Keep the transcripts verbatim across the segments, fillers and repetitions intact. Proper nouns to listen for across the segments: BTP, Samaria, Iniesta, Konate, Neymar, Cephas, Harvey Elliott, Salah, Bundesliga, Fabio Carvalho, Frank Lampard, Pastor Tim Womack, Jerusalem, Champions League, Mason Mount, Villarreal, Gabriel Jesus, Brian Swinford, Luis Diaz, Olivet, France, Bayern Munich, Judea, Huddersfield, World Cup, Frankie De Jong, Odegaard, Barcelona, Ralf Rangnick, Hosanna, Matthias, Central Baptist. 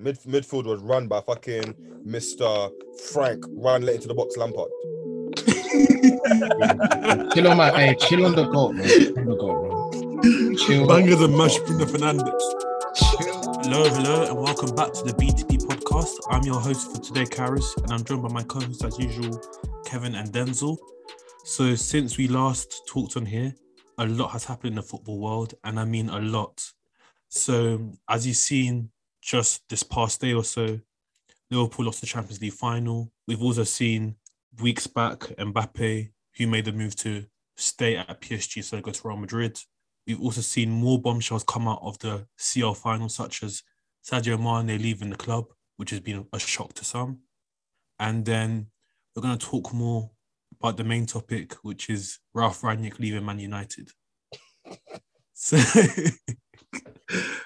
Mid midfield was run by fucking Mister Frank. Ran late into the box, Lampard. Chill on my hey, chill on the goal, man. Chill on the goal, bro. Chill. Bangers and mash, Bruno Fernandes. Hello, hello, and welcome back to the B T P podcast. I'm your host for today, Karis, and I'm joined by my co-hosts as usual, Kevin and Denzel. So since we last talked on here, a lot has happened in the football world, and I mean a lot. So as you've seen just this past day or so, Liverpool lost the Champions League final. We've also seen weeks back Mbappé, who made the move to stay at P S G, so go to Real Madrid. We've also seen more bombshells come out of the C L final, such as Sadio Mane leaving the club, which has been a shock to some. And then we're going to talk more but the main topic, which is Ralf Rangnick leaving Man United. So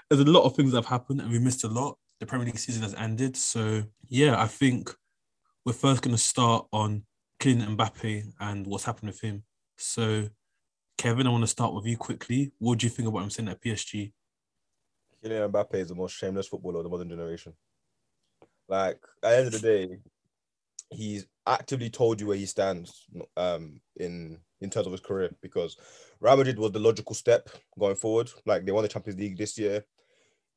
there's a lot of things that have happened and we missed a lot. The Premier League season has ended. So, yeah, I think we're first going to start on Kylian Mbappé and what's happened with him. So, Kevin, I want to start with you quickly. What do you think about what I'm saying at P S G? Kylian Mbappé is the most shameless footballer of the modern generation. Like, at the end of the day, he's actively told you where he stands um, in in terms of his career, because Real Madrid was the logical step going forward. Like, they won the Champions League this year.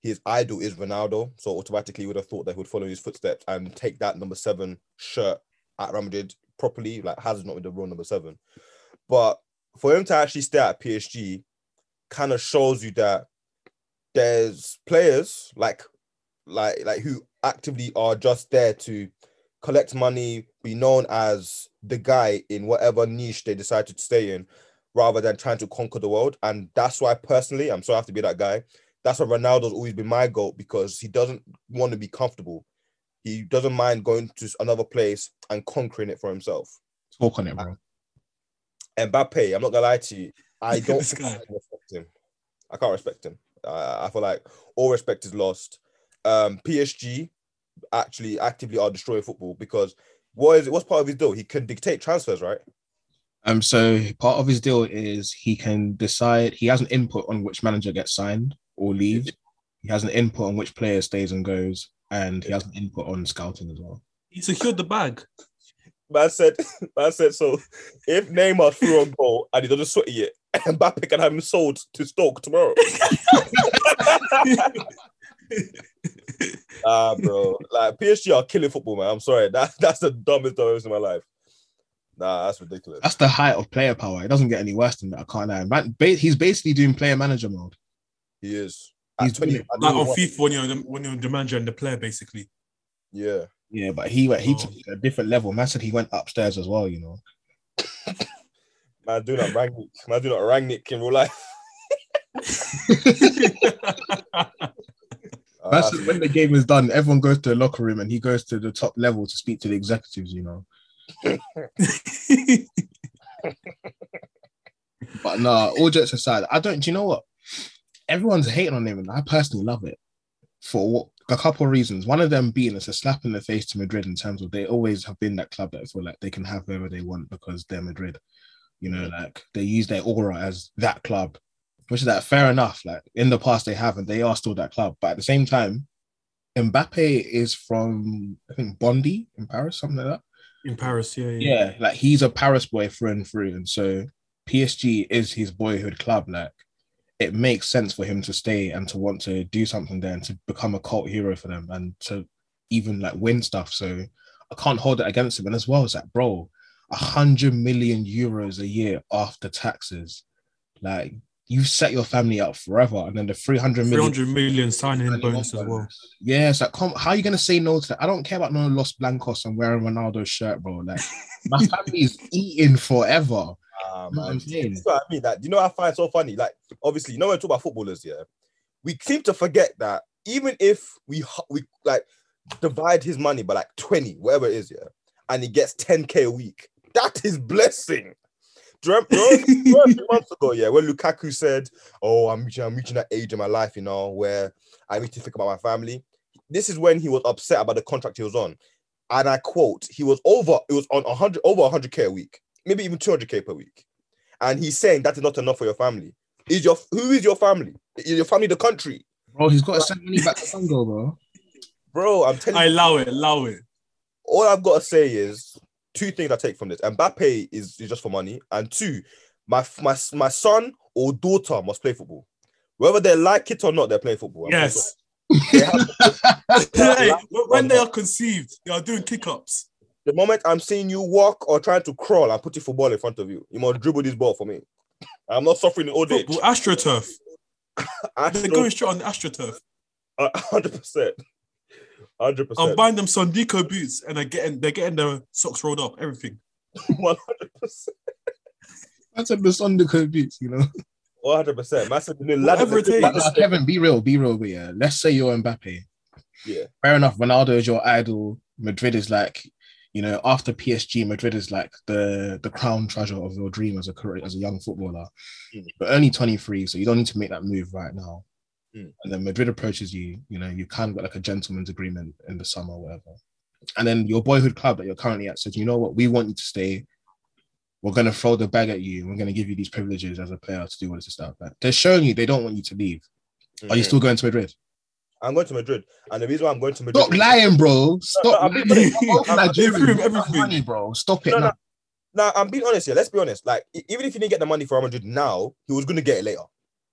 His idol is Ronaldo, so automatically he would have thought that he would follow his footsteps and take that number seven shirt at Real Madrid properly. Like, Hazard not with the real number seven. But for him to actually stay at P S G kind of shows you that there's players like like like who actively are just there to collect money, be known as the guy in whatever niche they decide to stay in, rather than trying to conquer the world. And that's why, personally, I'm sorry I have to be that guy. That's why Ronaldo's always been my goat, because he doesn't want to be comfortable. He doesn't mind going to another place and conquering it for himself. Talk on it, bro. Mbappe, I'm not going to lie to you. I don't respect him. I can't respect him. Uh, I feel like all respect is lost. Um, P S G actually actively are destroying football, because what is it? What's part of his deal? He can dictate transfers, right? Um, so part of his deal is he can decide. He has an input on which manager gets signed or leaves. He has an input on which player stays and goes, and he has an input on scouting as well. He secured the bag. Man said, man said. So if Neymar threw a goal and he doesn't sweat it, Mbappe can have him sold to Stoke tomorrow. Ah, bro, like P S G are killing football, man. I'm sorry, that that's the dumbest I've ever seen in my life. Nah, that's ridiculous. That's the height of player power. It doesn't get any worse than that. I can't lie. Man, ba- he's basically doing player manager mode. He is. He's at twenty. Like on FIFA, when you're the, when you're the manager and the player, basically. Yeah, yeah, but he went. He oh. took it to a different level. Man said he went upstairs as well. You know, man, do not Rangnick. Man, do not Rangnick in real life. That's uh, when the game is done, everyone goes to the locker room and he goes to the top level to speak to the executives, you know. But nah, all jokes aside, I don't, do you know what? Everyone's hating on him and I personally love it for what, a couple of reasons. One of them being it's a slap in the face to Madrid in terms of they always have been that club that I feel like they can have whoever they want because they're Madrid. You know, like they use their aura as that club. Which is that fair enough. Like in the past, they have, and they are still that club. But at the same time, Mbappe is from I think Bondy in Paris, something like that. In Paris, yeah, yeah. Yeah, like he's a Paris boy through and through, and so P S G is his boyhood club. Like it makes sense for him to stay and to want to do something there and to become a cult hero for them and to even like win stuff. So I can't hold it against him. And as well, it's like, bro, a hundred million euros a year after taxes, like. You've set your family up forever, and then the three hundred million... three hundred million signing bonus as well. Yeah, it's like, come, how are you going to say no to that? I don't care about no Los Blancos and wearing Ronaldo's shirt, bro. Like, my family is eating forever. Um, you know what I'm saying? That's what I mean. Like, you know what I find so funny? Like, obviously, you know when we talk about footballers, yeah? We seem to forget that even if we, we like, divide his money by, like, twenty, whatever it is, yeah? And he gets ten K a week, that is blessing. Remember, remember a few months ago, yeah, when Lukaku said, "Oh, I'm reaching, I'm reaching that age in my life, you know, where I need to think about my family." This is when he was upset about the contract he was on, and I quote: "He was over, it was on one hundred, over one hundred K a week, maybe even two hundred K per week," and he's saying that is not enough for your family. Is your who is your family? Is your family the country? Bro, he's got to send money back to Congo, bro. Bro, I'm telling I you. I allow it, allow it. All I've got to say is two things I take from this. Mbappe is, is just for money. And two, my, my, my son or daughter must play football. Whether they like it or not, they're playing football. I'm yes. They have, they hey, like when they not. are conceived, they are doing kick-ups. The moment I'm seeing you walk or trying to crawl, I'm putting football in front of you. You must dribble this ball for me. I'm not suffering in old football, age. AstroTurf. Astro- They're going straight on AstroTurf. Uh, one hundred percent. one hundred percent. I'm buying them Sondico boots and they're getting, they're getting their socks rolled up, everything. one hundred percent. That's like the Sondico boots, you know? one hundred percent. Massive, whatever it is. Like, like, Kevin, be real, be real, but yeah. Let's say you're Mbappe. Yeah. Fair enough, Ronaldo is your idol. Madrid is like, you know, after P S G, Madrid is like the, the crown treasure of your dream as a career, as a young footballer. Mm. But only twenty-three, so you don't need to make that move right now. Mm. And then Madrid approaches you, you know, you can get like a gentleman's agreement in the summer or whatever. And then your boyhood club that you're currently at says, you know what, we want you to stay. We're going to throw the bag at you. We're going to give you these privileges as a player to do all this stuff. Like, they're showing you they don't want you to leave. Mm-hmm. Are you still going to Madrid? I'm going to Madrid, and the reason why I'm going to Madrid. Stop lying, bro. Stop. No, no, I'm Nigerian, everything, money, bro. Stop it. No, no. Now, I'm being honest here. Let's be honest. Like, even if he didn't get the money for Real Madrid now, he was going to get it later.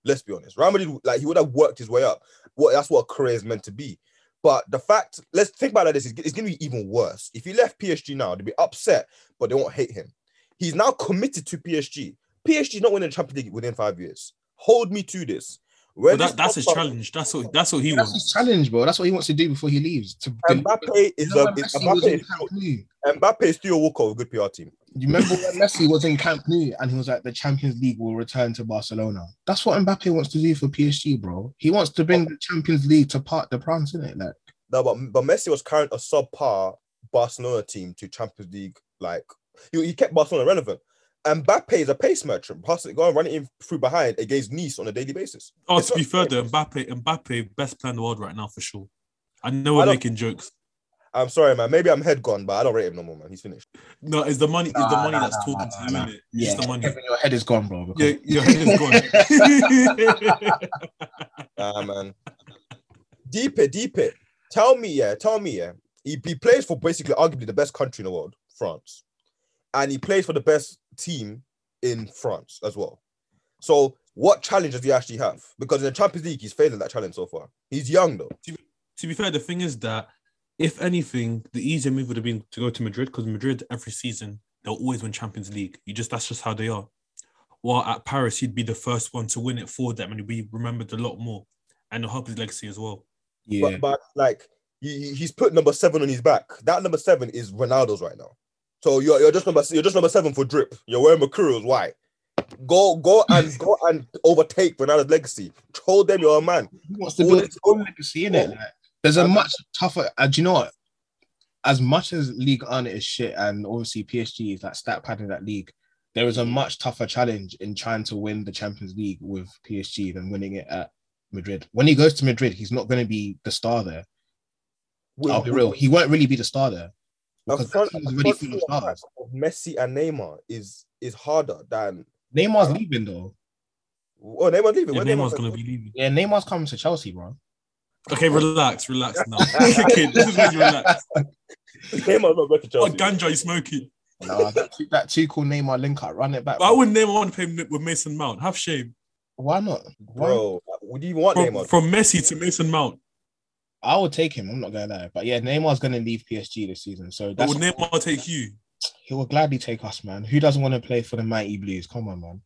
Let's be honest. Real Madrid, like, he would have worked his way up. What that's what a career is meant to be. But the fact, let's think about it like this. It's, it's going to be even worse if he left P S G now. They'd be upset, but they won't hate him. He's now committed to P S G. P S G's not winning the Champions League within five years. Hold me to this. Well, that, that's his challenge. That's what. That's what he that's wants. That's his challenge, bro. That's what he wants to do before he leaves. To Mbappe is a, is, Mbappe, is still, Mbappe is still a walkover with a good P R team. You remember when Messi was in Camp Nou and he was like, "The Champions League will return to Barcelona." That's what Mbappe wants to do for P S G, bro. He wants to bring oh. the Champions League to part the France, isn't it? Like, no, but but Messi was carrying a subpar Barcelona team to Champions League. Like, he, he kept Barcelona relevant. Mbappe is a pace merchant. Passing, going running in through behind against Nice on a daily basis. Oh, it's to be fair, though, Mbappe, Mbappe, best player in the world right now for sure. I know we're I making jokes. I'm sorry, man. Maybe I'm head gone, but I don't rate him no more, man. He's finished. No, it's the money. It's nah, the money nah, that's nah, talking nah, to nah, him. Nah. It? Yeah, it's the money. Kevin, your head is gone, bro. Because... Yeah, your head is gone. Nah, man. Deep it, deep it. Tell me, yeah, tell me, yeah. He, he plays for basically arguably the best country in the world, France, and he plays for the best team in France as well. So what challenge does he actually have? Because in the Champions League, he's failed at that challenge so far. He's young though. To be, to be fair, the thing is that if anything, the easier move would have been to go to Madrid, because Madrid every season they'll always win Champions League. You just that's just how they are. While at Paris, he'd be the first one to win it for them, and he'd be remembered a lot more, and it'll help his legacy as well. Yeah, but, but like he, he's put number seven on his back. That number seven is Ronaldo's right now. So you're you're just number you're just number seven for drip. You're wearing Mercurials. Why? Go go and go and overtake Ronaldo's legacy. Told them you're a man. He wants to build his own legacy, innit? Like, there's a much tougher. Uh, do you know what? As much as Ligue one is shit, and obviously P S G is that stat pad in that league, there is a much tougher challenge in trying to win the Champions League with P S G than winning it at Madrid. When he goes to Madrid, he's not going to be the star there. I'll be real. He won't really be the star there. Because front, really Messi and Neymar is is harder than Neymar's uh, leaving though. Oh, Neymar's leaving. Yeah, Neymar's, Neymar's gonna be leaving. Yeah, Neymar's coming to Chelsea, bro. Okay, relax, relax now. Kid, this is when you relax. Neymar's not going to Chelsea. What ganja you smoking? Nah, that that too cool Neymar link up, run it back. Why would Neymar want to play with Mason Mount? Have shame. Why not, bro? Why? Would you even want from, Neymar? From Messi to Mason Mount. I would take him. I'm not going to lie. But yeah, Neymar's going to leave P S G this season. So that's... Would Neymar take you? He will gladly take us, man. Who doesn't want to play for the Mighty Blues? Come on, man.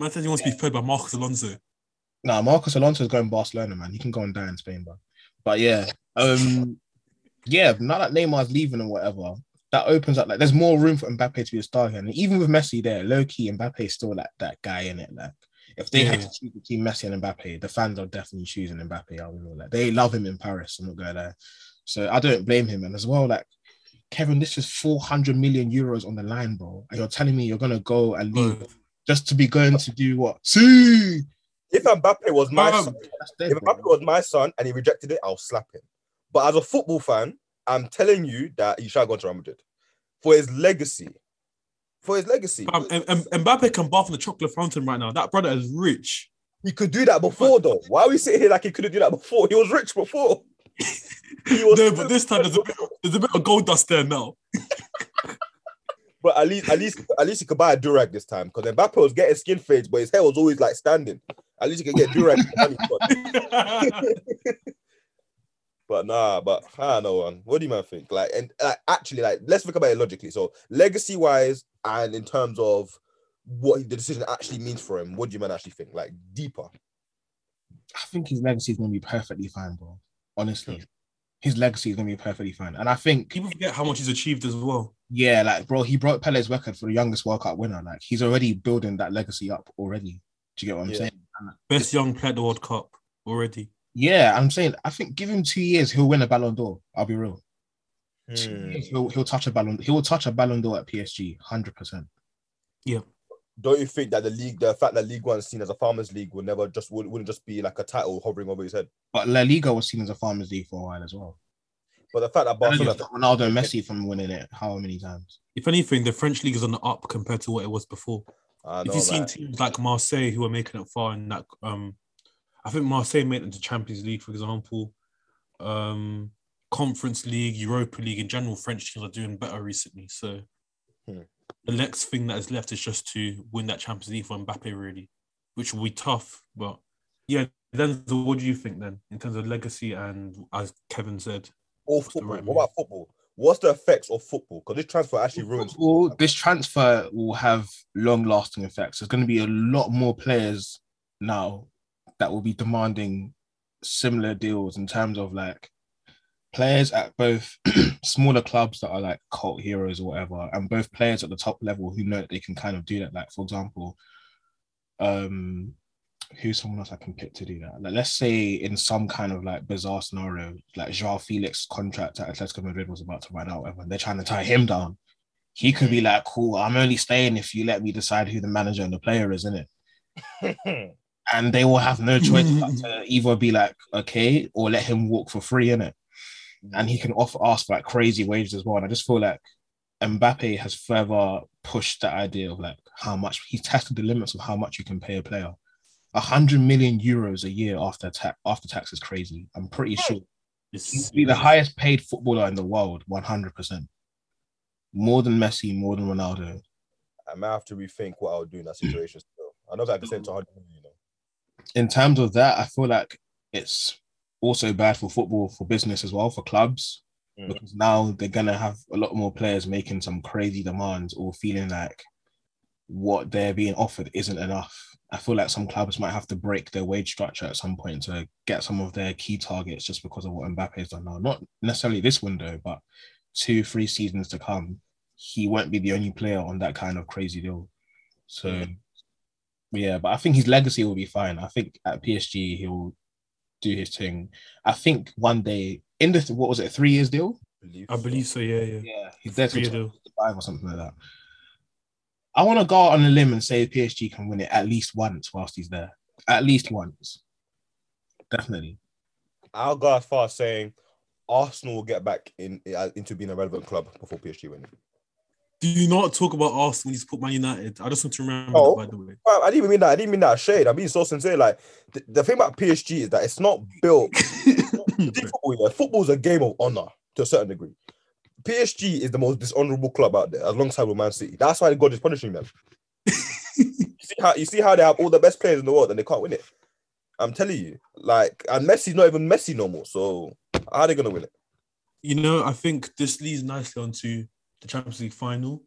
Man says he wants yeah. to be fed by Marcos Alonso. Nah, Marcos Alonso is going to Barcelona, man. He can go and die in Spain, bro. But yeah. um, Yeah, now that Neymar's leaving or whatever, that opens up... like there's more room for Mbappe to be a star here. And even with Messi there, low-key, Mbappe is still like that guy, innit? Like, if they yeah. had to choose between Messi and Mbappe, the fans are definitely choosing Mbappe. I mean, like, they love him in Paris. I'm not going there. So I don't blame him. And as well, like, Kevin, this is four hundred million euros on the line, bro. And you're telling me you're going to go and leave mm. just to be going to do what? See? If Mbappe was my um, son, dead, if Mbappe bro. was my son and he rejected it, I'll slap him. But as a football fan, I'm telling you that he shall go to Real Madrid for his legacy. For his legacy. Um, M- M- Mbappe can bath in the chocolate fountain right now. That brother is rich. He could do that before, though. Why are we sitting here like he couldn't do that before? He was rich before. was no, but this time there's a bit of, there's a bit of gold dust there now. But at least, at least, at least he could buy a durag this time, because Mbappe was getting skin fades, but his hair was always like standing. At least he could get durag. But nah, but I don't know, man. What do you man think? Like, and like, actually, like, let's think about it logically. So, legacy wise, and in terms of what the decision actually means for him, what do you man actually think? Like, deeper. I think his legacy is gonna be perfectly fine, bro. Honestly. Yeah. His legacy is going to be perfectly fine. And I think... people forget how much he's achieved as well. Yeah, like, bro, he broke Pele's record for the youngest World Cup winner. Like, he's already building that legacy up already. Do you get what I'm yeah. saying? Best young player at the World Cup already. Yeah, I'm saying, I think give him two years, he'll win a Ballon d'Or. I'll be real. Mm. Two years, he'll, he'll touch a Ballon He'll touch a Ballon d'Or at P S G, one hundred percent. Yeah. Don't you think that the league, the fact that League One is seen as a Farmers League would never just wouldn't just be like a title hovering over his head? But La Liga was seen as a Farmers League for a while as well. But the fact that Barcelona, Ronaldo and Messi from winning it, how many times? If anything, the French league is on the up compared to what it was before. I know, if you've man. seen teams like Marseille who are making it far, and that um, I think Marseille made it into Champions League, for example, um, Conference League, Europa League in general, French teams are doing better recently. So. Hmm. The next thing that is left is just to win that Champions League for Mbappe, really, which will be tough. But yeah, then what do you think then in terms of legacy and, as Kevin said, or football? Right what move? About football? What's the effects of football? Because this transfer actually ruins football. This transfer will have long-lasting effects. There's going to be a lot more players now that will be demanding similar deals in terms of like. Players at both smaller clubs that are like cult heroes or whatever, and both players at the top level who know that they can kind of do that. Like, for example, um, who's someone else I can pick to do that? Like, let's say in some kind of like bizarre scenario, like Joao Felix's contract at Atletico Madrid was about to run out, whatever, and they're trying to tie him down. He could be like, cool, I'm only staying if you let me decide who the manager and the player is, isn't it? And they will have no choice but to either be like, okay, or let him walk for free, innit? And he can offer ask for like crazy wages as well. And I just feel like Mbappe has further pushed the idea of like how much he's tested the limits of how much you can pay a player. A hundred million euros a year after tax after tax is crazy. I'm pretty sure he'll be the highest paid footballer in the world, one hundred percent. More than Messi, more than Ronaldo. I might have to rethink what I would do in that situation still. I know that I can say to one hundred million, you know. In terms of that, I feel like it's also bad for football, for business as well, for clubs, mm. because now they're going to have a lot more players making some crazy demands or feeling like what they're being offered isn't enough. I feel like some clubs might have to break their wage structure at some point to get some of their key targets just because of what Mbappe has done now. Not necessarily this window, but two, three seasons to come, he won't be the only player on that kind of crazy deal. So, mm. yeah, but I think his legacy will be fine. I think at P S G, he'll do his thing. I think one day in the what was it a three years deal? I believe, I believe so. so. Yeah, yeah. Yeah, he's there to five or something like that. I want to go out on a limb and say P S G can win it at least once whilst he's there. At least once, definitely. I'll go as far as saying Arsenal will get back in uh, into being a relevant club before P S G win it. Do you not talk about Arsenal when you put Man United? I just want to remember oh, that, by the way. I didn't mean that. I didn't mean that shade. I'm being so sincere. Like, the, the thing about P S G is that it's not built... football, football is a game of honour, to a certain degree. P S G is the most dishonourable club out there, alongside with Man City. That's why God is punishing them. you, see how, you see how they have all the best players in the world and they can't win it? I'm telling you. Like, and Messi's not even Messi no more, so how are they going to win it? You know, I think this leads nicely onto the Champions League final,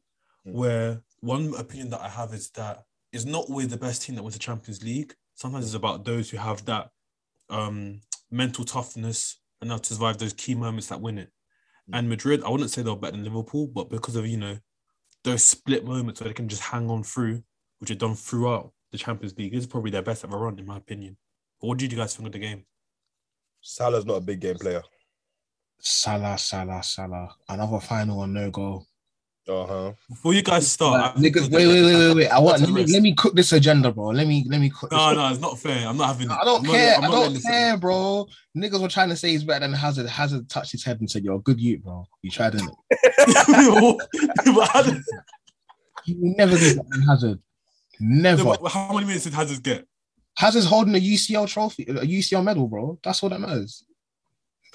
mm. where one opinion that I have is that it's not always the best team that wins the Champions League. Sometimes it's about those who have that um, mental toughness and how to survive those key moments that win it. Mm. And Madrid, I wouldn't say they're better than Liverpool, but because of, you know, those split moments where they can just hang on through, which are done throughout the Champions League, is probably their best ever run, in my opinion. But what do you guys think of the game? Salah's not a big game player. Salah, Salah, Salah. Another final on no goal. Uh-huh. Before you guys start... Like, niggas, wait, wait, wait, wait, wait. I want, let, me, let me cook this agenda, bro. Let me, let me cook this No, agenda. no, it's not fair. I'm not having... I don't I'm care. Not, I don't care, listen. bro. Niggas were trying to say he's better than Hazard. Hazard touched his head and said, "You're a good youth, bro. You tried, didn't it?" You will never be better than Hazard. Never. No, but how many minutes did Hazard get? Hazard's holding a U C L trophy, a U C L medal, bro. That's all that matters.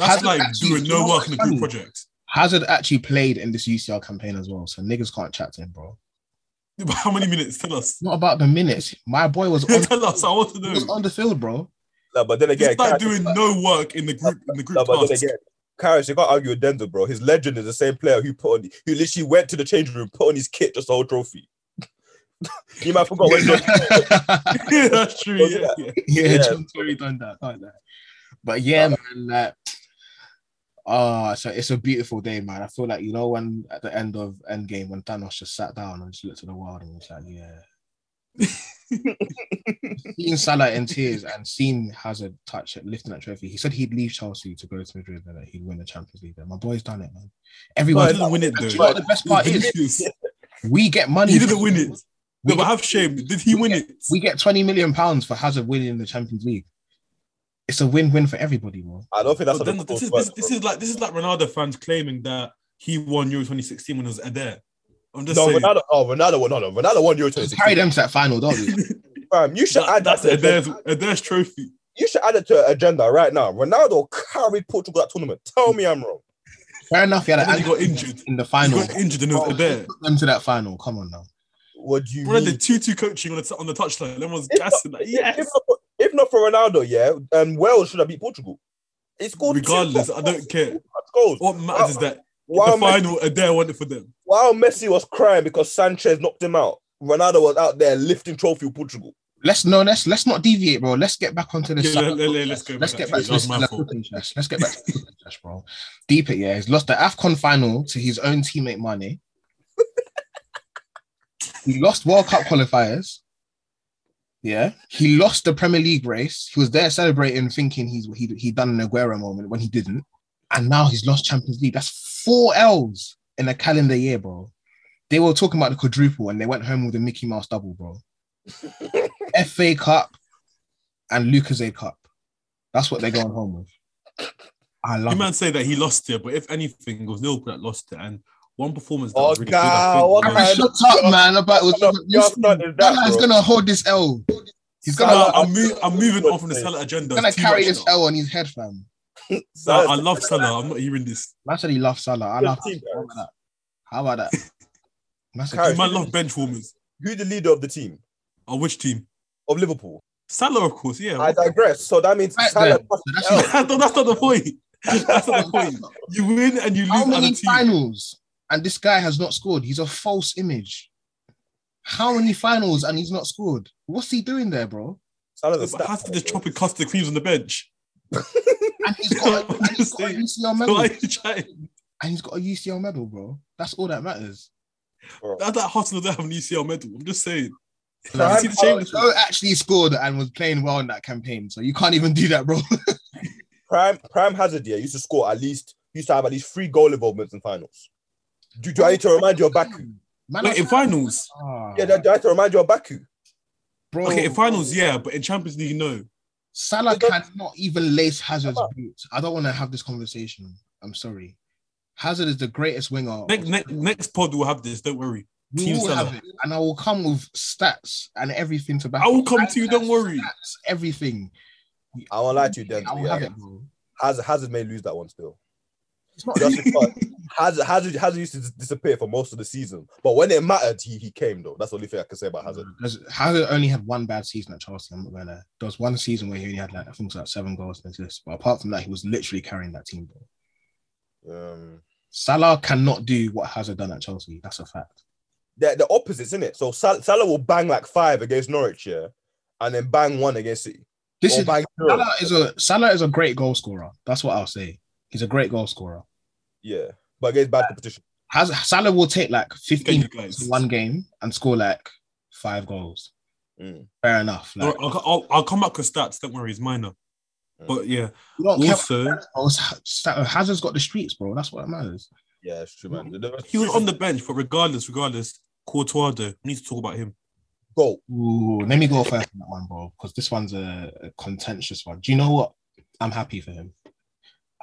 That's Hazard like doing no work in a group project. Hazard actually played in this U C L campaign as well, so niggas can't chat to him, bro. Yeah, but how many minutes? Tell us. Not about the minutes. My boy was on, Tell us, I want to know. He was on the field, bro. No, but then again, he's like doing like, no work in the group. In the group no, but then again, Karius, you can't argue with Denzel, bro. His legend is the same player who put on, who literally went to the changing room, put on his kit just to hold trophy. You might forgot when. Yeah, that's true. Yeah, yeah. yeah, yeah. John Terry done that, done that. But yeah, uh, man, like, oh, so it's a beautiful day, man. I feel like, you know, when at the end of Endgame, when Thanos just sat down and just looked at the world and was like, yeah. Seeing Salah in tears and seeing Hazard touch it, lifting that trophy. He said he'd leave Chelsea to go to Madrid and he'd win the Champions League. And my boy's done it, man. Everyone no, didn't win it, though. Do you know what the best part is? We get money. He didn't win it. No, but I have shame. Did he win it? We get twenty million pounds for Hazard winning the Champions League. It's a win-win for everybody, bro. I don't think that's. Then, this, is, this, this is like this is like Ronaldo fans claiming that he won Euro twenty sixteen when he was Adair. I'm just no, saying. Ronaldo, oh, Ronaldo won. No, no, Ronaldo won Euro twenty sixteen. Carry them to that final, don't you? Bam, you should that, add that to Adair's, Adair's trophy. You should add it to an agenda right now. Ronaldo carried Portugal that tournament. Tell me I'm wrong. Fair enough. He had an he got injured in the final. He got injured and it was Adair. Put them to that final. Come on now. What do you? Bro, the two-two coaching on the on the touchline. Everyone's gassing. Like, yes. If not for Ronaldo, yeah, um, Wales should have beat Portugal. It's called regardless. I don't care. What matters is that the final Adair won it for them. While Messi was crying because Sanchez knocked him out, Ronaldo was out there lifting trophy with Portugal. Let's no, let's let's not deviate, bro. Let's get back onto this. Yeah, let, let, let's go. Let's back. Get back to this. Let's get back to this, bro. Deep it, yeah. He's lost the AFCON final to his own teammate Mane. He lost World Cup qualifiers. Yeah, he lost the Premier League race. He was there celebrating, thinking he's he he done an Aguero moment when he didn't, and now he's lost Champions League. That's four L's in a calendar year, bro. They were talking about the quadruple, and they went home with a Mickey Mouse double, bro. F A Cup and Lucas A Cup. That's what they're going home with. I love. You man say that he lost it, but if anything, it was Liverpool that lost it, and. One performance that oh, was really God, good. I think, man. Shut up, man. About was, was, was, that, he's gonna hold this L. He's gonna. Salah, I'm, move, I'm moving on from the Salah agenda. He's gonna carry this L on his head, fam. Salah, I love Salah. I'm not hearing this. Man said he loves Salah. I love team, How about that? How about that? Man, Carrick, man love bench warmers. Who's the leader of the team? Of which team? Of Liverpool. Salah, of course. Yeah. I digress. So that means right Salah. That's not the point. That's not the point. You win and you lose. How many finals? And this guy has not scored. He's a false image. How many finals and he's not scored? What's he doing there, bro? Has to just chopping custard creams on the bench. And he's got a, and he's got a U C L medal. And he's got a U C L medal, bro. That's all that matters. That's that Arsenal that have an U C L medal. I'm just saying. No, see the Joe actually scored and was playing well in that campaign, so you can't even do that, bro. Prime Prime Hazard, yeah, used to score at least. Used to have at least three goal involvements in finals. Do, do I need to remind you of Baku? Man, wait, in finals? Oh. Yeah, do, do I need to remind you of Baku? Bro. Okay, in finals, yeah, but in Champions League, no. Salah cannot even lace Hazard's boots. I don't want to have this conversation. I'm sorry. Hazard is the greatest winger. Next, ne- next pod will have this, don't worry. We Team will Salah. Have it, and I will come with stats and everything to back. I will come and to you, don't worry. Stats, everything. I won't lie to you, then. I will yeah, have yeah. it, bro. Hazard, Hazard may lose that one still. It's not just because Hazard, Hazard, Hazard used to disappear for most of the season, but when it mattered, he, he came though. That's the only thing I can say about Hazard. Hazard only had one bad season at Chelsea. I'm not gonna lie. There was one season where he only had like I think it was like seven goals and assists, but apart from that, he was literally carrying that team. Bro. Um, Salah cannot do what Hazard done at Chelsea. That's a fact. They're the opposites, isn't it? So Sal- Salah will bang like five against Norwich, yeah, and then bang one against City. This is bang Salah is a Salah is a great goal scorer. That's what I'll say. He's a great goal scorer. Yeah, but against bad competition. Has, Salah will take like fifteen in one game and score like five goals. Mm. Fair enough. Like, no, I'll, I'll, I'll come back with stats. Don't worry, it's minor. Mm. But yeah, also Kevin, Hazard's got the streets, bro. That's what matters. Yeah, it's true, man. He was on the bench, but regardless, regardless, Courtois, though, we need to talk about him. Go. Ooh, let me go first on that one, bro, because this one's a, a contentious one. Do you know what? I'm happy for him.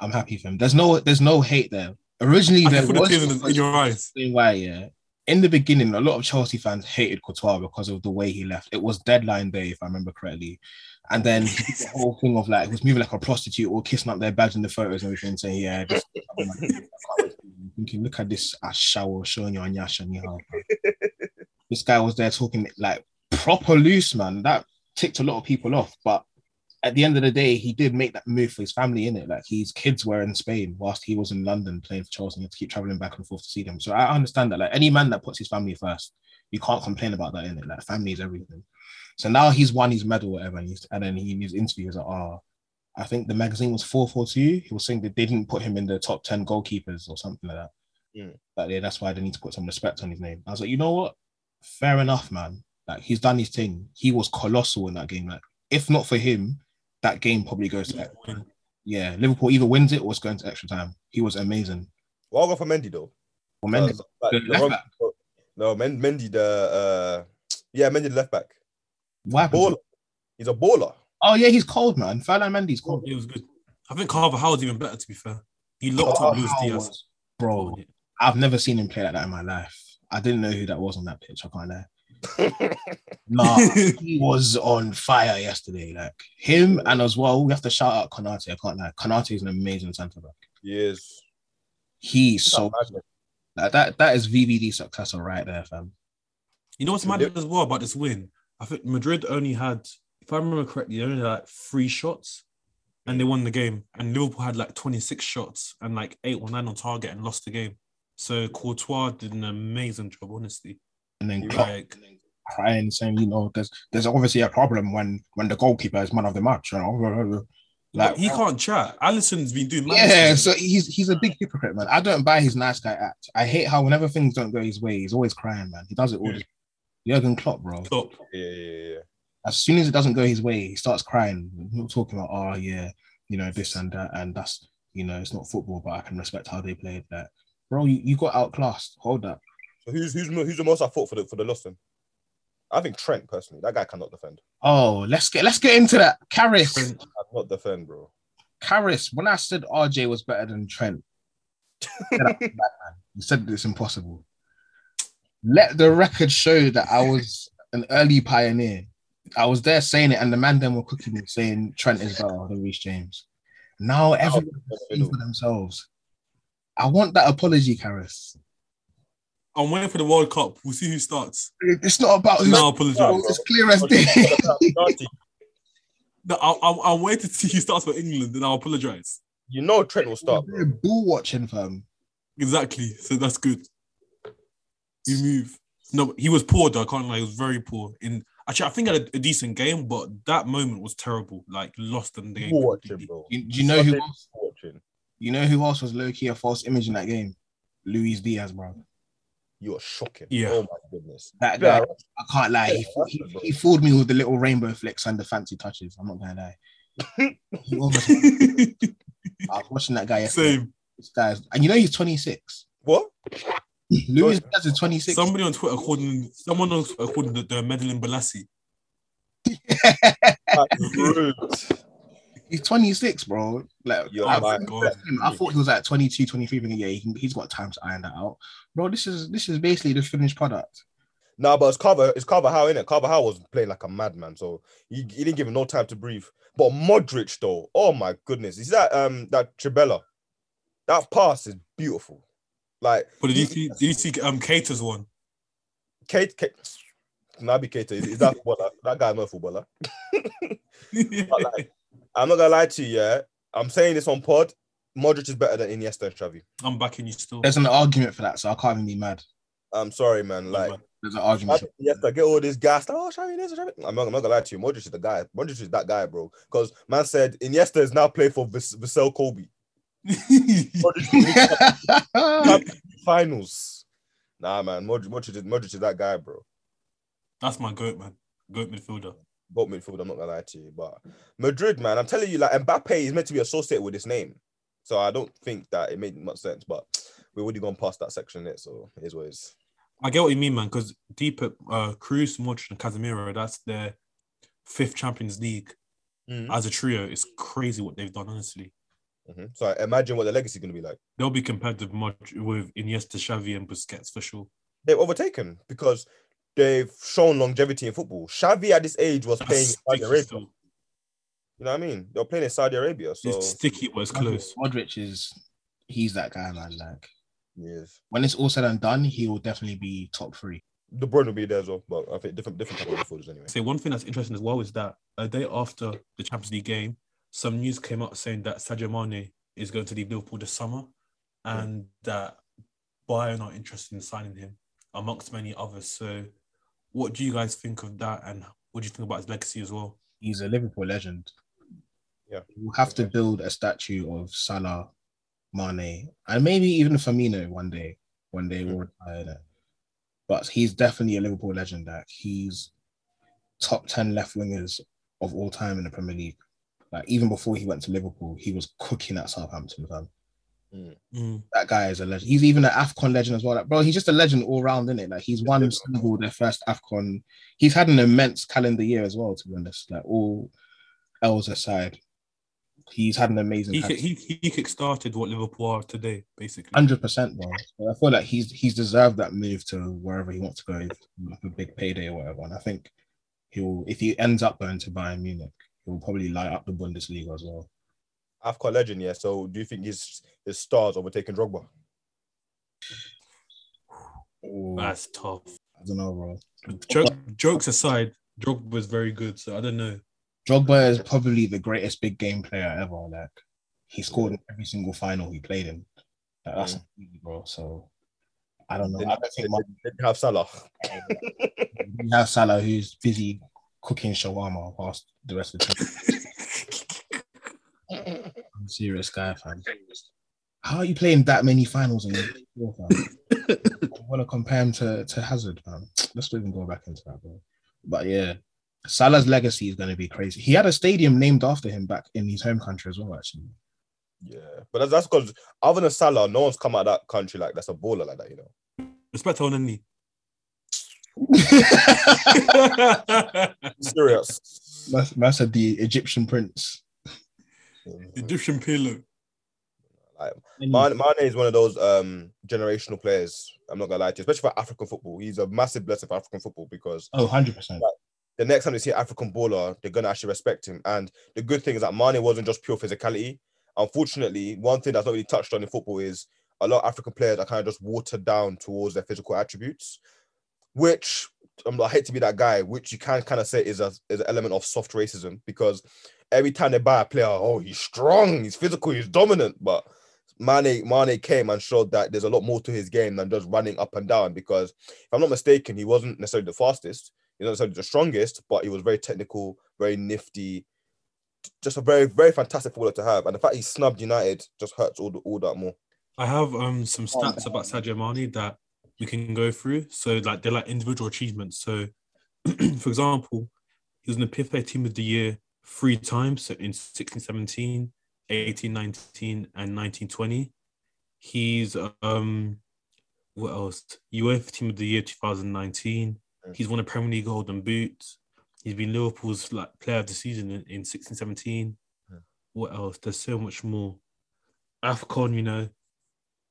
I'm happy for him. There's no, there's no hate there. Originally, I there was in, in your eyes. Why, yeah. In the beginning, a lot of Chelsea fans hated Courtois because of the way he left. It was deadline day, if I remember correctly, And then he did the whole thing of like, he was moving like a prostitute or kissing up their badge in the photos and everything, saying, yeah, just like, thinking, look at this ash shower showing you on Yasha. This guy was there talking like proper loose, man. That ticked a lot of people off. But at the end of the day, he did make that move for his family, innit? Like his kids were in Spain whilst he was in London playing for Chelsea and he had to keep travelling back and forth to see them. So I understand that. Like any man that puts his family first, you can't complain about that, innit? Like family is everything. So now he's won his medal, whatever, and, he's, and then he in his interview was like, "Oh, I think the magazine was four forty-two." He was saying that they didn't put him in the top ten goalkeepers or something like that. Yeah. Like, yeah, that's why they need to put some respect on his name. I was like, you know what? Fair enough, man. Like he's done his thing. He was colossal in that game. Like if not for him, that game probably goes to extra. Yeah, Liverpool either wins it or it's going to extra time. He was amazing. Well, I'll go for Mendy though. Well, Mendy. Uh, like, the wrong, no, Mendy the uh, yeah, Mendy the left back. What baller. He's a baller. Oh yeah, he's cold, man. Ferdinand Mendy's cold. He was good. I think Carvajal was even better, to be fair. He locked Carvajal up Luis Diaz. Bro, I've never seen him play like that in my life. I didn't know who that was on that pitch. I can't lie. Nah, he was on fire yesterday. Like him and as well, we have to shout out Konate. I can't lie. Konate is an amazing centre back. Yes. He's That's so magic. Like, that that is V V D successor right there, fam. You know what's mad as well about this win? I think Madrid only had, if I remember correctly, they only had like three shots and they won the game. And Liverpool had like twenty-six shots and like eight or nine on target and lost the game. So Courtois did an amazing job, honestly. And then like, crying, saying, you know, there's there's obviously a problem when, when the goalkeeper is man of the match. You know? Like he can't chat. Alisson's been doing yeah, so he's he's a big hypocrite, man. I don't buy his nice guy act. I hate how whenever things don't go his way, he's always crying, man. He does it all yeah. the Jurgen Klopp, bro. Klopp. Yeah, yeah, yeah. As soon as it doesn't go his way, he starts crying. We're talking about, oh, yeah, you know, this and that, and that's, you know, it's not football, but I can respect how they played that. Bro, you, you got outclassed. Hold up. So who's who's who's the most at fault for the for the loss then? I think Trent personally. That guy cannot defend. Oh, let's get let's get into that. Karras. Trent cannot defend, bro. Karras. When I said R J was better than Trent, you said it's impossible. Let the record show that I was an early pioneer. I was there saying it, and the man then were cooking me saying Trent is better than Reece James. Now everyone can see for themselves. I want that apology, Karras. I'm waiting for the World Cup. We'll see who starts. It's not about who. No, apologize. It's clear as day. No, I'll, I'll wait to see who starts for England, and I'll apologize. You know Trent will start. You're bull watching, fam. Exactly. So that's good. He moved. No, he was poor though. I can't lie. He was very poor. In actually, I think I had a, a decent game, but that moment was terrible. Like lost them the game. Watching, bro. You, do you know who else? Watching. You know who else was low key a false image in that game? Luis Diaz, bro. You're shocking. Yeah. Oh my goodness. That guy. Yeah. I can't lie. He, he, he fooled me with the little rainbow flicks and the fancy touches. I'm not gonna lie. He almost... I was watching that guy yesterday. Same. This guy's... and you know he's twenty-six. What? Luis Diaz is twenty-six. Somebody on Twitter called him, someone on Twitter called him the, the Medellin Balassi. He's twenty-six, bro. Like, I, my God. I thought he was like twenty-two, twenty-three. Thinking, yeah, he can, he's got time to iron that out, bro. This is this is basically the finished product. Nah, but it's Carver, it's Carvajal, innit? Carvajal was playing like a madman, so he, he didn't give him no time to breathe. But Modric, though, oh my goodness, is that um that Trebella? That pass is beautiful. Like, but did you see? Did you see? Um, Keita's one. Kate, Kate, Naby Keita is, is that footballer? That guy, no footballer. Like, I'm not gonna lie to you. Yeah, I'm saying this on pod. Modric is better than Iniesta and Xavi. I'm backing you still. There's an argument for that, so I can't even be mad. I'm sorry, man. Like, there's an argument. Iniesta, get all this gas. Like, oh, Xavi, this, Xavi. I'm not, I'm not gonna lie to you. Modric is the guy. Modric is that guy, bro. Because man said Iniesta is now playing for Vis- Vissel Kobe. Finals. Nah, man. Modric, Modric, is, Modric is that guy, bro. That's my goat, man. Goat midfielder. Goat midfielder, I'm not gonna lie to you. But Madrid, man, I'm telling you, like, Mbappe is meant to be associated with this name. So I don't think that it made much sense. But we've already gone past that section there, so it is what it is. I get what you mean, man, because deep at uh, Cruz, Modric, and Casemiro, that's their fifth Champions League mm-hmm. as a trio. It's crazy what they've done, honestly. Mm-hmm. So imagine what the legacy is going to be like. They'll be compared with, with Iniesta, Xavi and Busquets for sure. They've overtaken because they've shown longevity in football. Xavi at this age was That's playing in Saudi Arabia. You know what I mean? They were playing in Saudi Arabia. So it's sticky, it was close. Modric is, he's that guy, man. Like, yes. When it's all said and done, he will definitely be top three. De Bruyne will be there as well, but I think different different type of midfielders anyway. So one thing that's interesting as well is that a day after the Champions League game, some news came out saying that Sadio Mane is going to leave Liverpool this summer, and yeah. that Bayern are interested in signing him, amongst many others. So, what do you guys think of that, and what do you think about his legacy as well? He's a Liverpool legend. Yeah, we'll have to build a statue of Salah, Mane, and maybe even Firmino one day. One day mm-hmm. we'll retire it. But he's definitely a Liverpool legend. Like, he's top ten left wingers of all time in the Premier League. Like, even before he went to Liverpool, he was cooking at Southampton, fam. Mm. That guy is a legend. He's even an AFCON legend as well. Like, bro, he's just a legend all round, isn't it? Like, he's won single their first AFCON. He's had an immense calendar year as well, to be honest. Like, all L's aside, he's had an amazing. He he, he, he kick-started what Liverpool are today, basically. one hundred percent, bro. So I feel like he's he's deserved that move to wherever he wants to go, like a big payday or whatever. And I think he'll, if he ends up going to Bayern Munich, he'll probably light up the Bundesliga as well. AFCON legend, yeah. So, do you think his his stars overtaking Drogba? Ooh, that's tough. I don't know, bro. Joke, jokes aside, Drogba is very good, so I don't know. Drogba is probably the greatest big game player ever. Like, he scored in every single final he played in. Like, that's mm. easy, bro. So, I don't know. Didn't, I don't think didn't, didn't have Salah. Didn't have Salah, who's busy cooking shawarma past the rest of the time. I'm serious guy, fam. How are you playing that many finals in your fam? I want to compare him to, to Hazard, fam. Let's not even go back into that, bro. But yeah, Salah's legacy is going to be crazy. He had a stadium named after him back in his home country as well, actually. Yeah, but that's because other than Salah, no one's come out of that country like that's a baller like that, you know. Respect only. Serious. That's, that's the Egyptian prince. Egyptian pillow. Like, Mane, Mane is one of those um, generational players. I'm not gonna lie to you, especially for African football. He's a massive blessing for African football because oh, one hundred percent. Like, the next time they see an African baller, they're gonna actually respect him. And the good thing is that Mane wasn't just pure physicality. Unfortunately, one thing that's not really touched on in football is a lot of African players are kind of just watered down towards their physical attributes, which um, I hate to be that guy, which you can kind of say is a is an element of soft racism because. Every time they buy a player, oh, he's strong, he's physical, he's dominant. But Mane, Mane came and showed that there's a lot more to his game than just running up and down. Because if I'm not mistaken, he wasn't necessarily the fastest, he's not necessarily the strongest, but he was very technical, very nifty, just a very, very fantastic footballer to have. And the fact he snubbed United just hurts all the, all that more. I have um, some stats about Sadio Mane that we can go through. So like they're like individual achievements. So, for example, he was in the P F A Team of the Year three times, so in sixteen seventeen, eighteen nineteen, and nineteen twenty. He's, um, what else? UEFA Team of the Year two thousand nineteen. He's won a Premier League Golden Boot. He's been Liverpool's like player of the season in, in sixteen seventeen. Yeah. What else? There's so much more. AFCON, you know,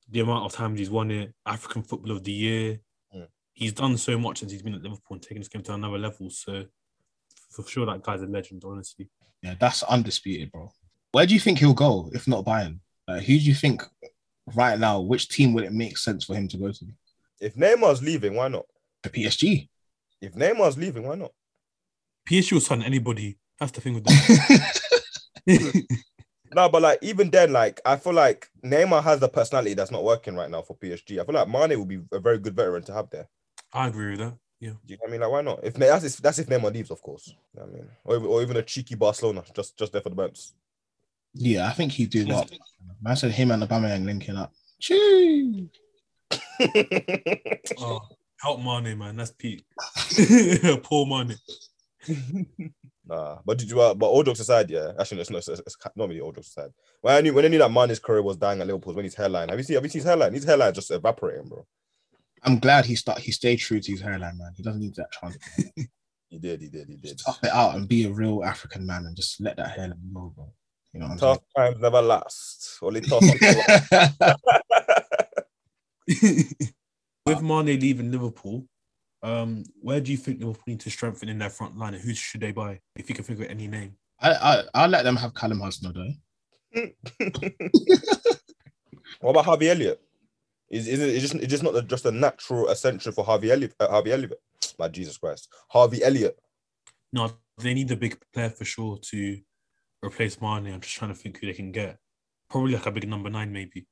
the amount of times he's won it. African Football of the Year. Yeah. He's done so much since he's been at Liverpool and taken his game to another level, so... For sure, that guy's a legend, honestly. Yeah, that's undisputed, bro. Where do you think he'll go, if not Bayern? Uh, who do you think, right now, which team would it make sense for him to go to? If Neymar's leaving, why not? The P S G. If Neymar's leaving, why not? P S G will sign anybody. That's the thing with them. No, but like, even then, like, I feel like Neymar has the personality that's not working right now for P S G. I feel like Mane will be a very good veteran to have there. I agree with that. Yeah, you know what I mean, like, why not? If that's if, that's if Neymar leaves, of course. You know what I mean, or even, or even a cheeky Barcelona, just just there for the bounce. Yeah, I think he'd do well. I said him and Aubameyang linking up. Choo! Oh, help Mane, man. That's peak. Poor Mane. Nah, but did you? Uh, but all jokes aside, yeah. Actually, it's not. It's, it's not really all jokes aside. When I knew when I knew that Mane's career was dying at Liverpool, when his hairline. Have you seen? Have you seen his hairline? His hairline just evaporating, bro. I'm glad he start, he stayed true to his hairline, man. He doesn't need that chance. he did, he did, he did. Just tough it out and be a real African man and just let that hairline go, bro. You know what I'm tough saying? Times never last. Only tough times never last. With Mane leaving Liverpool, um, where do you think Liverpool need to strengthen in their front line and who should they buy? If you can think of any name. I I I'll let them have Callum Hudson though. What about Harvey Elliott? Is is it just it's just not the, just a natural ascension for Harvey Elliott? Uh, Harvey Elliott, my Jesus Christ, Harvey Elliott. No, they need a big player for sure to replace Mane. I'm just trying to think who they can get. Probably like a big number nine, maybe.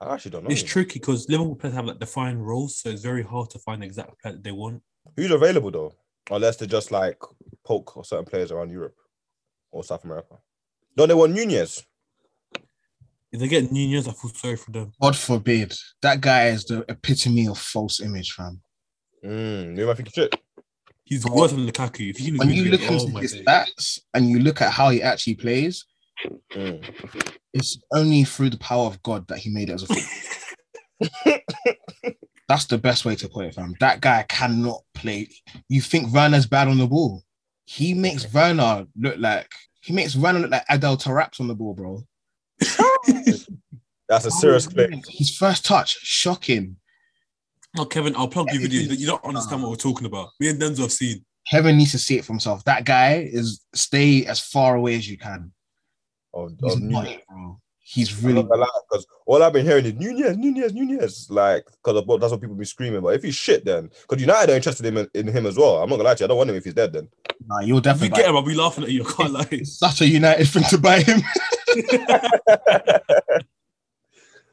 I actually don't know. It's tricky because Liverpool players have like defined roles, so it's very hard to find the exact player that they want. Who's available though? Unless they're just like poke or certain players around Europe or South America. Don't they want Nunez? If they get Nunez, I feel sorry for them. God forbid. That guy is the epitome of false image, fam. Mm, you might think shit. He's worse than Lukaku. If you when you look at his stats and you look at how he actually plays, mm. it's only through the power of God that he made it as a footballer. That's the best way to put it, fam. That guy cannot play. You think Werner's bad on the ball? He makes Werner look like he makes Werner look like Adel Tarapt on the ball, bro. That's a serious clip. His first touch, shocking. No, Kevin, I'll plug you videos, but you don't understand what we're talking about. Me and Denzel have seen. Kevin needs to see it for himself. That guy is stay as far away as you can. Oh, he's, not it, bro. He's really because all I've been hearing is Nunez, Nunez, Nunez. Like, because that's what people be screaming. But if he's shit, then because United are interested in him, in him as well. I'm not gonna lie to you. I don't want him if he's dead. Then nah, you'll definitely if you get him. I'll be laughing at you. I can't lie. It's such a United thing to buy him.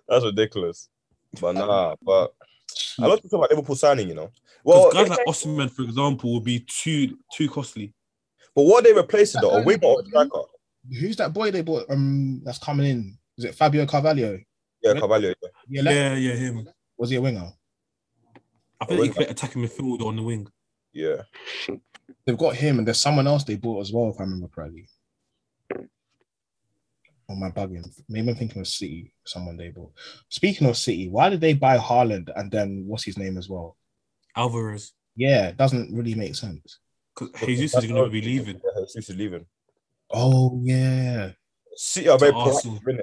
That's ridiculous. But nah, but I love to talk about Liverpool signing. You know, well, guys like Osimhen, for example, will be too too costly. But what are they replacing though? A winger or a striker? Who's that boy they bought? Um, that's coming in. Is it Fabio Carvalho? Yeah, Carvalho. Yeah, yeah, yeah him. Was he a winger? I think he could attack him midfield on the wing. Yeah, they've got him, and there's someone else they bought as well, if I remember correctly. Oh, my bugging. Maybe I'm thinking of City. Someone they bought. Speaking of City, why did they buy Haaland and then what's his name as well? Alvarez. Yeah, it doesn't really make sense. Because Jesus is going to be leaving. Yeah, Jesus is leaving. Oh, yeah. City are very proactive, innit?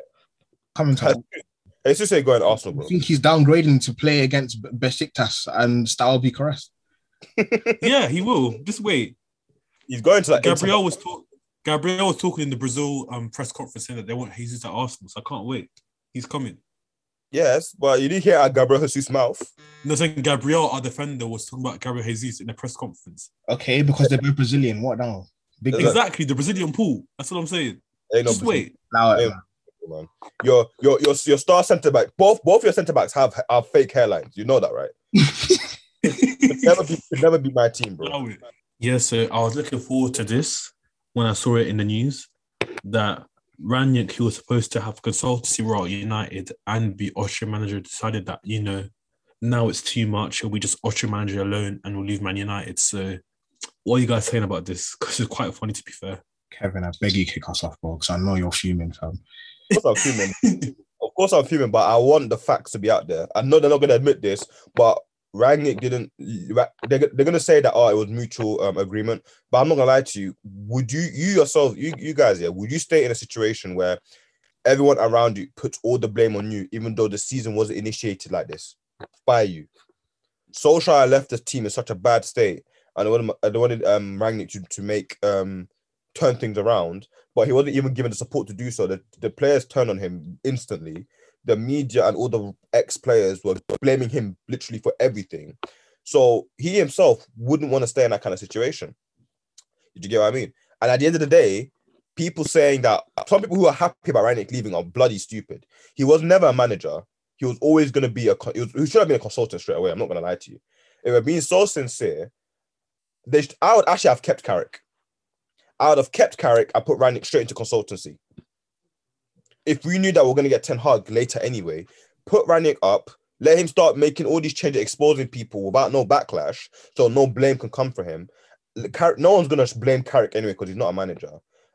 Coming to it's just going to Arsenal, bro. I think he's downgrading to play against Besiktas and Stalby Caress. Yeah, he will. Just wait. He's going to that. Gabriel was talking. Gabriel was talking in the Brazil um, press conference saying that they want Jesus at Arsenal, so I can't wait. He's coming. Yes, but you didn't hear out Gabriel Jesus' mouth. No, saying Gabriel, our defender, was talking about Gabriel Jesus in the press conference. Okay, because they're both Brazilian. What now? Big exactly, the Brazilian pool. That's what I'm saying. Ain't Just no wait. Now, man. Man. Your, your, your, your star centre-back, both both your centre-backs have, have fake hairlines. You know that, right? It'll never be, it'll never be my team, bro. Yeah, so I was looking forward to this. When I saw it in the news that Rangnick, who was supposed to have consultancy role at United and be Austrian manager, decided that, you know, now it's too much. He'll be just Austrian manager alone and we'll leave Man United. So what are you guys saying about this? Because it's quite funny, to be fair. Kevin, I beg you kick us off, bro, because I know you're fuming, fam. Of course I'm fuming. Of course I'm fuming, but I want the facts to be out there. I know they're not going to admit this, but Rangnick didn't. They're going to say that oh, it was mutual um, agreement, but I'm not going to lie to you. Would you, you yourself, you, you guys, yeah, would you stay in a situation where everyone around you puts all the blame on you, even though the season wasn't initiated like this by you? Solskjaer left the team in such a bad state, and I wanted, I wanted um, Rangnick to to make um, turn things around, but he wasn't even given the support to do so. The the players turned on him instantly. The media and all the ex-players were blaming him literally for everything. So he himself wouldn't want to stay in that kind of situation. Did you get what I mean? And at the end of the day, people saying that, some people who are happy about Rangnick leaving are bloody stupid. He was never a manager. He was always going to be a, he, was, he should have been a consultant straight away. I'm not going to lie to you. If we're being so sincere, they should, I would actually have kept Carrick. I would have kept Carrick. I put Rangnick straight into consultancy. If we knew that we we're going to get Ten Hag later anyway, put Rangnick up, let him start making all these changes, exposing people without no backlash, so no blame can come for him. No one's going to blame Carrick anyway because he's not a manager.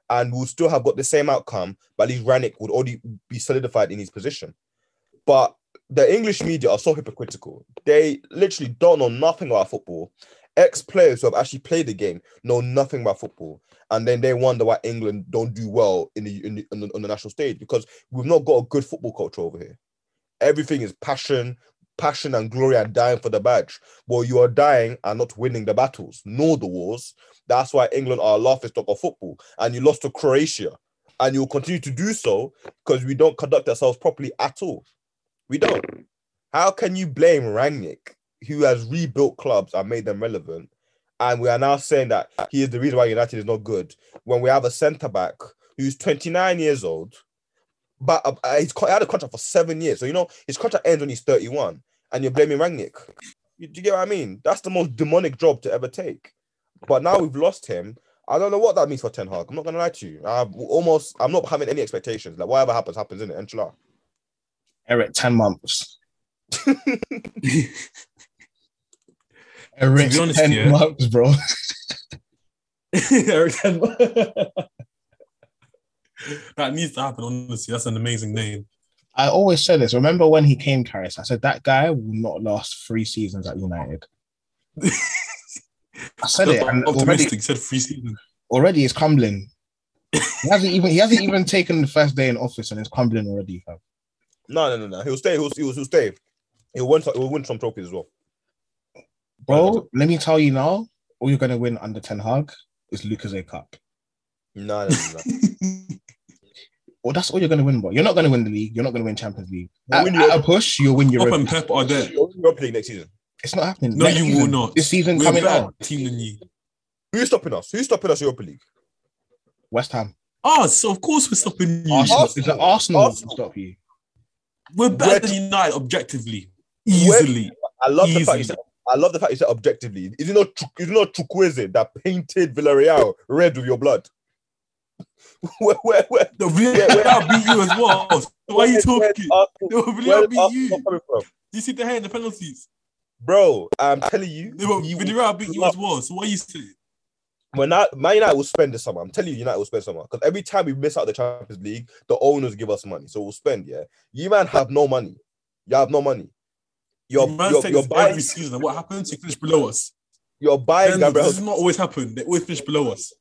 And we'll still have got the same outcome, but at least Rangnick would already be solidified in his position. But the English media are so hypocritical. They literally don't know nothing about football. Ex-players who have actually played the game know nothing about football, and then they wonder why England don't do well in the, in the, on the national stage because we've not got a good football culture over here. Everything is passion, passion and glory are dying for the badge. Well, you are dying and not winning the battles, nor the wars. That's why England are a laughingstock of football. And you lost to Croatia. And you'll continue to do so because we don't conduct ourselves properly at all. We don't. How can you blame Rangnick, who has rebuilt clubs and made them relevant? And we are now saying that he is the reason why United is not good, when we have a centre-back who's twenty-nine years old, but uh, he's he had a contract for seven years. So, you know, his contract ends when he's thirty-one, and you're blaming Rangnick. You, do you get what I mean? That's the most demonic job to ever take. But now we've lost him. I don't know what that means for Ten Hag. I'm not going to lie to you. I'm almost, I'm not having any expectations. Like, whatever happens, happens, innit? Inshallah. Eric, ten months. Eric, honest, ten yeah. months, bro. Eric, ten months. That needs to happen, honestly. That's an amazing name. I always said this. Remember when he came, Karis? I said, that guy will not last three seasons at United. I said it. And optimistic already, said three seasons. Already it's crumbling. He hasn't even he hasn't even taken the first day in office and it's crumbling already. Fam. No, no, no, no. He'll stay. He'll, he'll, he'll stay. He'll win, he'll win some trophies as well. Bro, let me tell you now, all you're going to win under Ten Hag is Lucas A Cup. No, no, no. no. Well, that's all you're going to win, bro. You're not going to win the league. You're not going to win Champions League. At, win at a push, you'll win Europa. Pop and Pep are there. You'll win Europa League next season. It's not happening. No, next you season, will not. This season we're coming out. Team in league. Who's stopping us? Who's stopping us Europa League? West Ham. Oh, so of course we're stopping you. Arsenal. Arsenal. It's like Arsenal, Arsenal. Will stop you. We're better Red. than United objectively. Easily. Red. I love Easily. the fact you said I love the fact you said objectively. Is it not is it not Chukwueze that painted Villarreal red with your blood? Where, where, where? The Villarreal beat you as well. So why are you talking? Villarreal beat you. Do you see the hair in the penalties? Bro, I'm telling you. Villarreal beat you as well. So what are you saying? When I, Man United will spend this summer. I'm telling you, United will spend summer. Because every time we miss out the Champions League, the owners give us money. So we'll spend, yeah? You, man, have no money. You have no money. You're, man you're, you're buying every season. And what happens? You finish below us. You're buying then, Gabriel. This does not always happen. They always finish below us.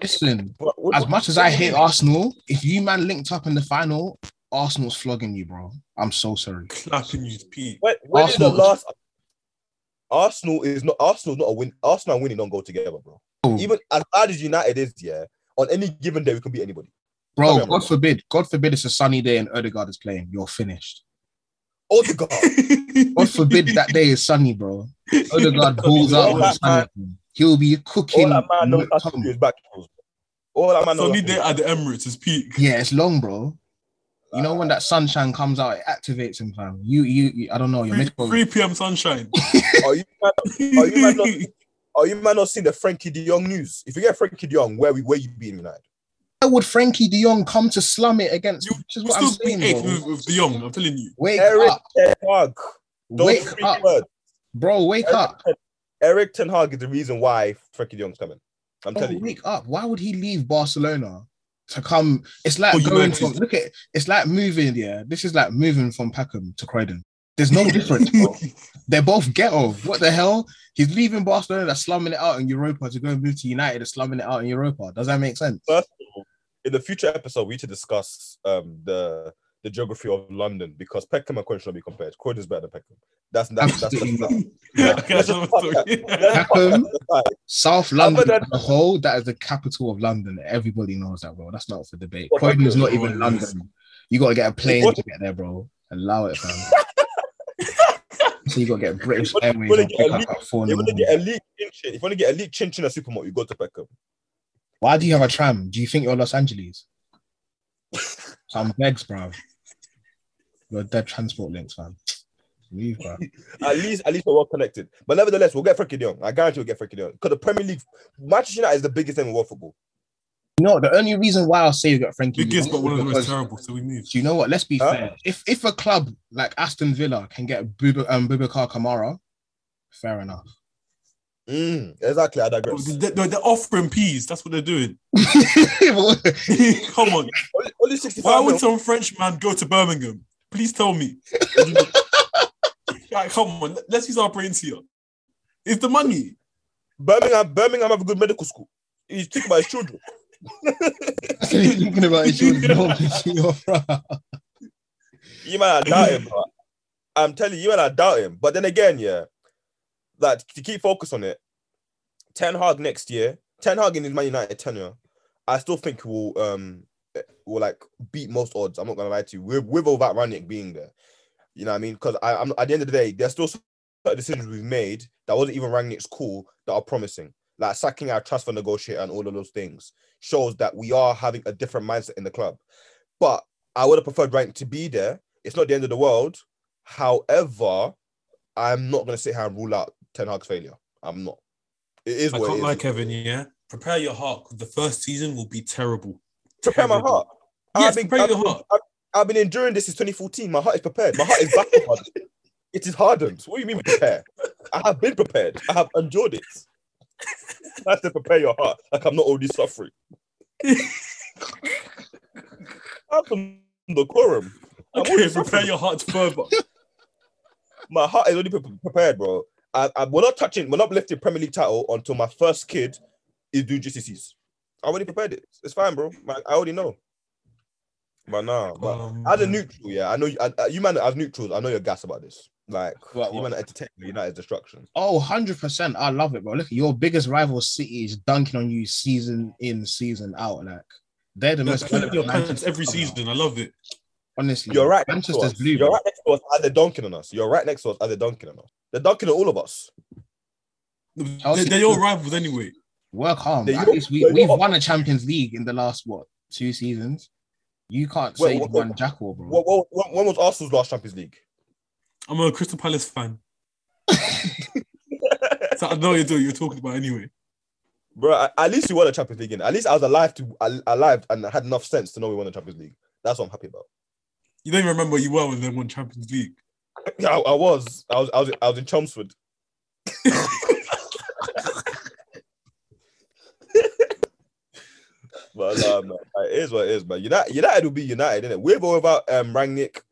Listen, what, what, as much as I hate Arsenal, if you, man, linked up in the final, Arsenal's flogging you, bro. I'm so sorry. Clapping you to Pete. When, when Arsenal, is the last... Arsenal is not Arsenal's not a win. Arsenal and winning don't go together, bro. Ooh. Even as bad as United is, yeah, on any given day we can beat anybody. Bro, Sorry, God bro. forbid, God forbid it's a sunny day and Odegaard is playing. You're finished. Odegaard. God forbid that day is sunny, bro. Odegaard balls out with a sunny man. He'll be cooking. All that man knows how to do is back heels. All that man knows. Sunny day at the Emirates is peak. Yeah, it's long, bro. You know when that sunshine comes out, it activates him, fam. You, you, you I don't know. You're three p.m. sunshine. Are you, man, are you, man, not, are you man not seeing the Frankie De Jong news? If you get Frankie De Jong, where we, where you be in United? Where would Frankie De Jong come to slum it against? You, which is what I'm saying, eight with, with De Jong. I'm telling you. Wake Eric up, Ten Hag. Don't wake up, words. bro. Wake Eric, up. Eric Ten Hag is the reason why Frankie De Jong's coming. I'm bro, telling wake you. Wake up. Why would he leave Barcelona? To come, it's like oh, going from, look at, it's like moving, yeah, this is like moving from Peckham to Croydon. There's no difference, bro. They're both ghetto. What the hell? He's leaving Barcelona that's slumming it out in Europa to go and move to United that's slumming it out in Europa. Does that make sense? First of all, in the future episode, we need to discuss um, the the geography of London because Peckham and Croydon should be compared. Croydon's better than Peckham. That's that's that's, that's, that's yeah. okay, Peckham, South London than, as a whole, that is the capital of London. Everybody knows that, bro. That's not for debate. Croydon is not even London. You gotta get a plane what? to get there, bro. Allow it, fam. So you gotta get British Airways. If you want to get elite chin, if you want to get elite chin chin at Supermart, you go to Peckham. Why do you have a tram? Do you think you're Los Angeles? Some legs, bro. You're dead transport links, man. Leave, bro. at least, at least we're well connected. But nevertheless, we'll get Frankie De Jong. I guarantee we'll get Frankie De Jong because the Premier League, Manchester United is the biggest thing in world football. No, the only reason why I'll say you got Frankie De Jong is but one of the most terrible. So we move. Do you know what? Let's be huh? fair. If if a club like Aston Villa can get Bub- um, Boubacar Kamara, fair enough. Mm, exactly, I digress. They're, they're offering peas. That's what they're doing. Come on. Why would some French man go to Birmingham? Please tell me. Like, come on, let's use our brains here. It's the money. Birmingham, Birmingham have a good medical school. He's thinking about his children. He's thinking about his children. You might doubt it, bro. I'm telling you, and I doubt him. But then again, yeah, like, to keep focus on it, Ten Hag next year, Ten Hag in his Man United tenure, I still think will um will like beat most odds. I'm not gonna lie to you, with with or without Rangnick being there. You know what I mean? Because I, I'm at the end of the day, there's still certain decisions we've made that wasn't even Rangnick's call that are promising, like sacking our transfer negotiator and all of those things. Shows that we are having a different mindset in the club. But I would have preferred Rangnick to be there. It's not the end of the world. However, I'm not going to sit here and rule out Ten Hag's failure. I'm not. It is I what can't it lie, is. Kevin, yeah? Prepare your heart. The first season will be terrible. Prepare terrible. my heart. Yes, I've been, prepare I've, your I've, heart. I've, I've been enduring this since twenty fourteen. My heart is prepared. My heart is back. It is hardened. What do you mean prepare? I have been prepared. I have endured it. I have to prepare your heart. Like, I'm not already suffering. I'm from the quorum. I'm okay, prepare suffering. Your heart further. My heart is already pre- prepared, bro. I, I, we're not touching, we're not lifting Premier League title until my first kid is doing G C S Es. I already prepared it. It's fine, bro. I already know. But nah, but um, as a neutral, yeah, I know you, I, you man as neutrals, I know you're gas about this. Like, what, you want to entertain United's destruction. Oh, one hundred percent. I love it, bro. Look, your biggest rival City is dunking on you season in, season out. Like, they're the they're most... They're your parents every season. Out. I love it. Honestly. You're right next to us. Blue, You're bro. right next to us as they're dunking on us. You're right next to us as they're dunking on us. They're dunking on all of us. They're, they're your rivals anyway. Work hard. At least we, we've won a Champions League in the last, what, two seasons? You can't Wait, say you've won Jack War, bro. What, what, what, when was Arsenal's last Champions League? I'm a Crystal Palace fan. So I know you're, you're talking about anyway. Bro, at least we won the Champions League. In. At least I was alive to alive and had enough sense to know we won the Champions League. That's what I'm happy about. You don't even remember where you were when they won Champions League. Yeah, I, I, was. I was. I was. I was in Chelmsford. But um, it is what it is, man. United, United will be United, innit? With or without um, Rangnick,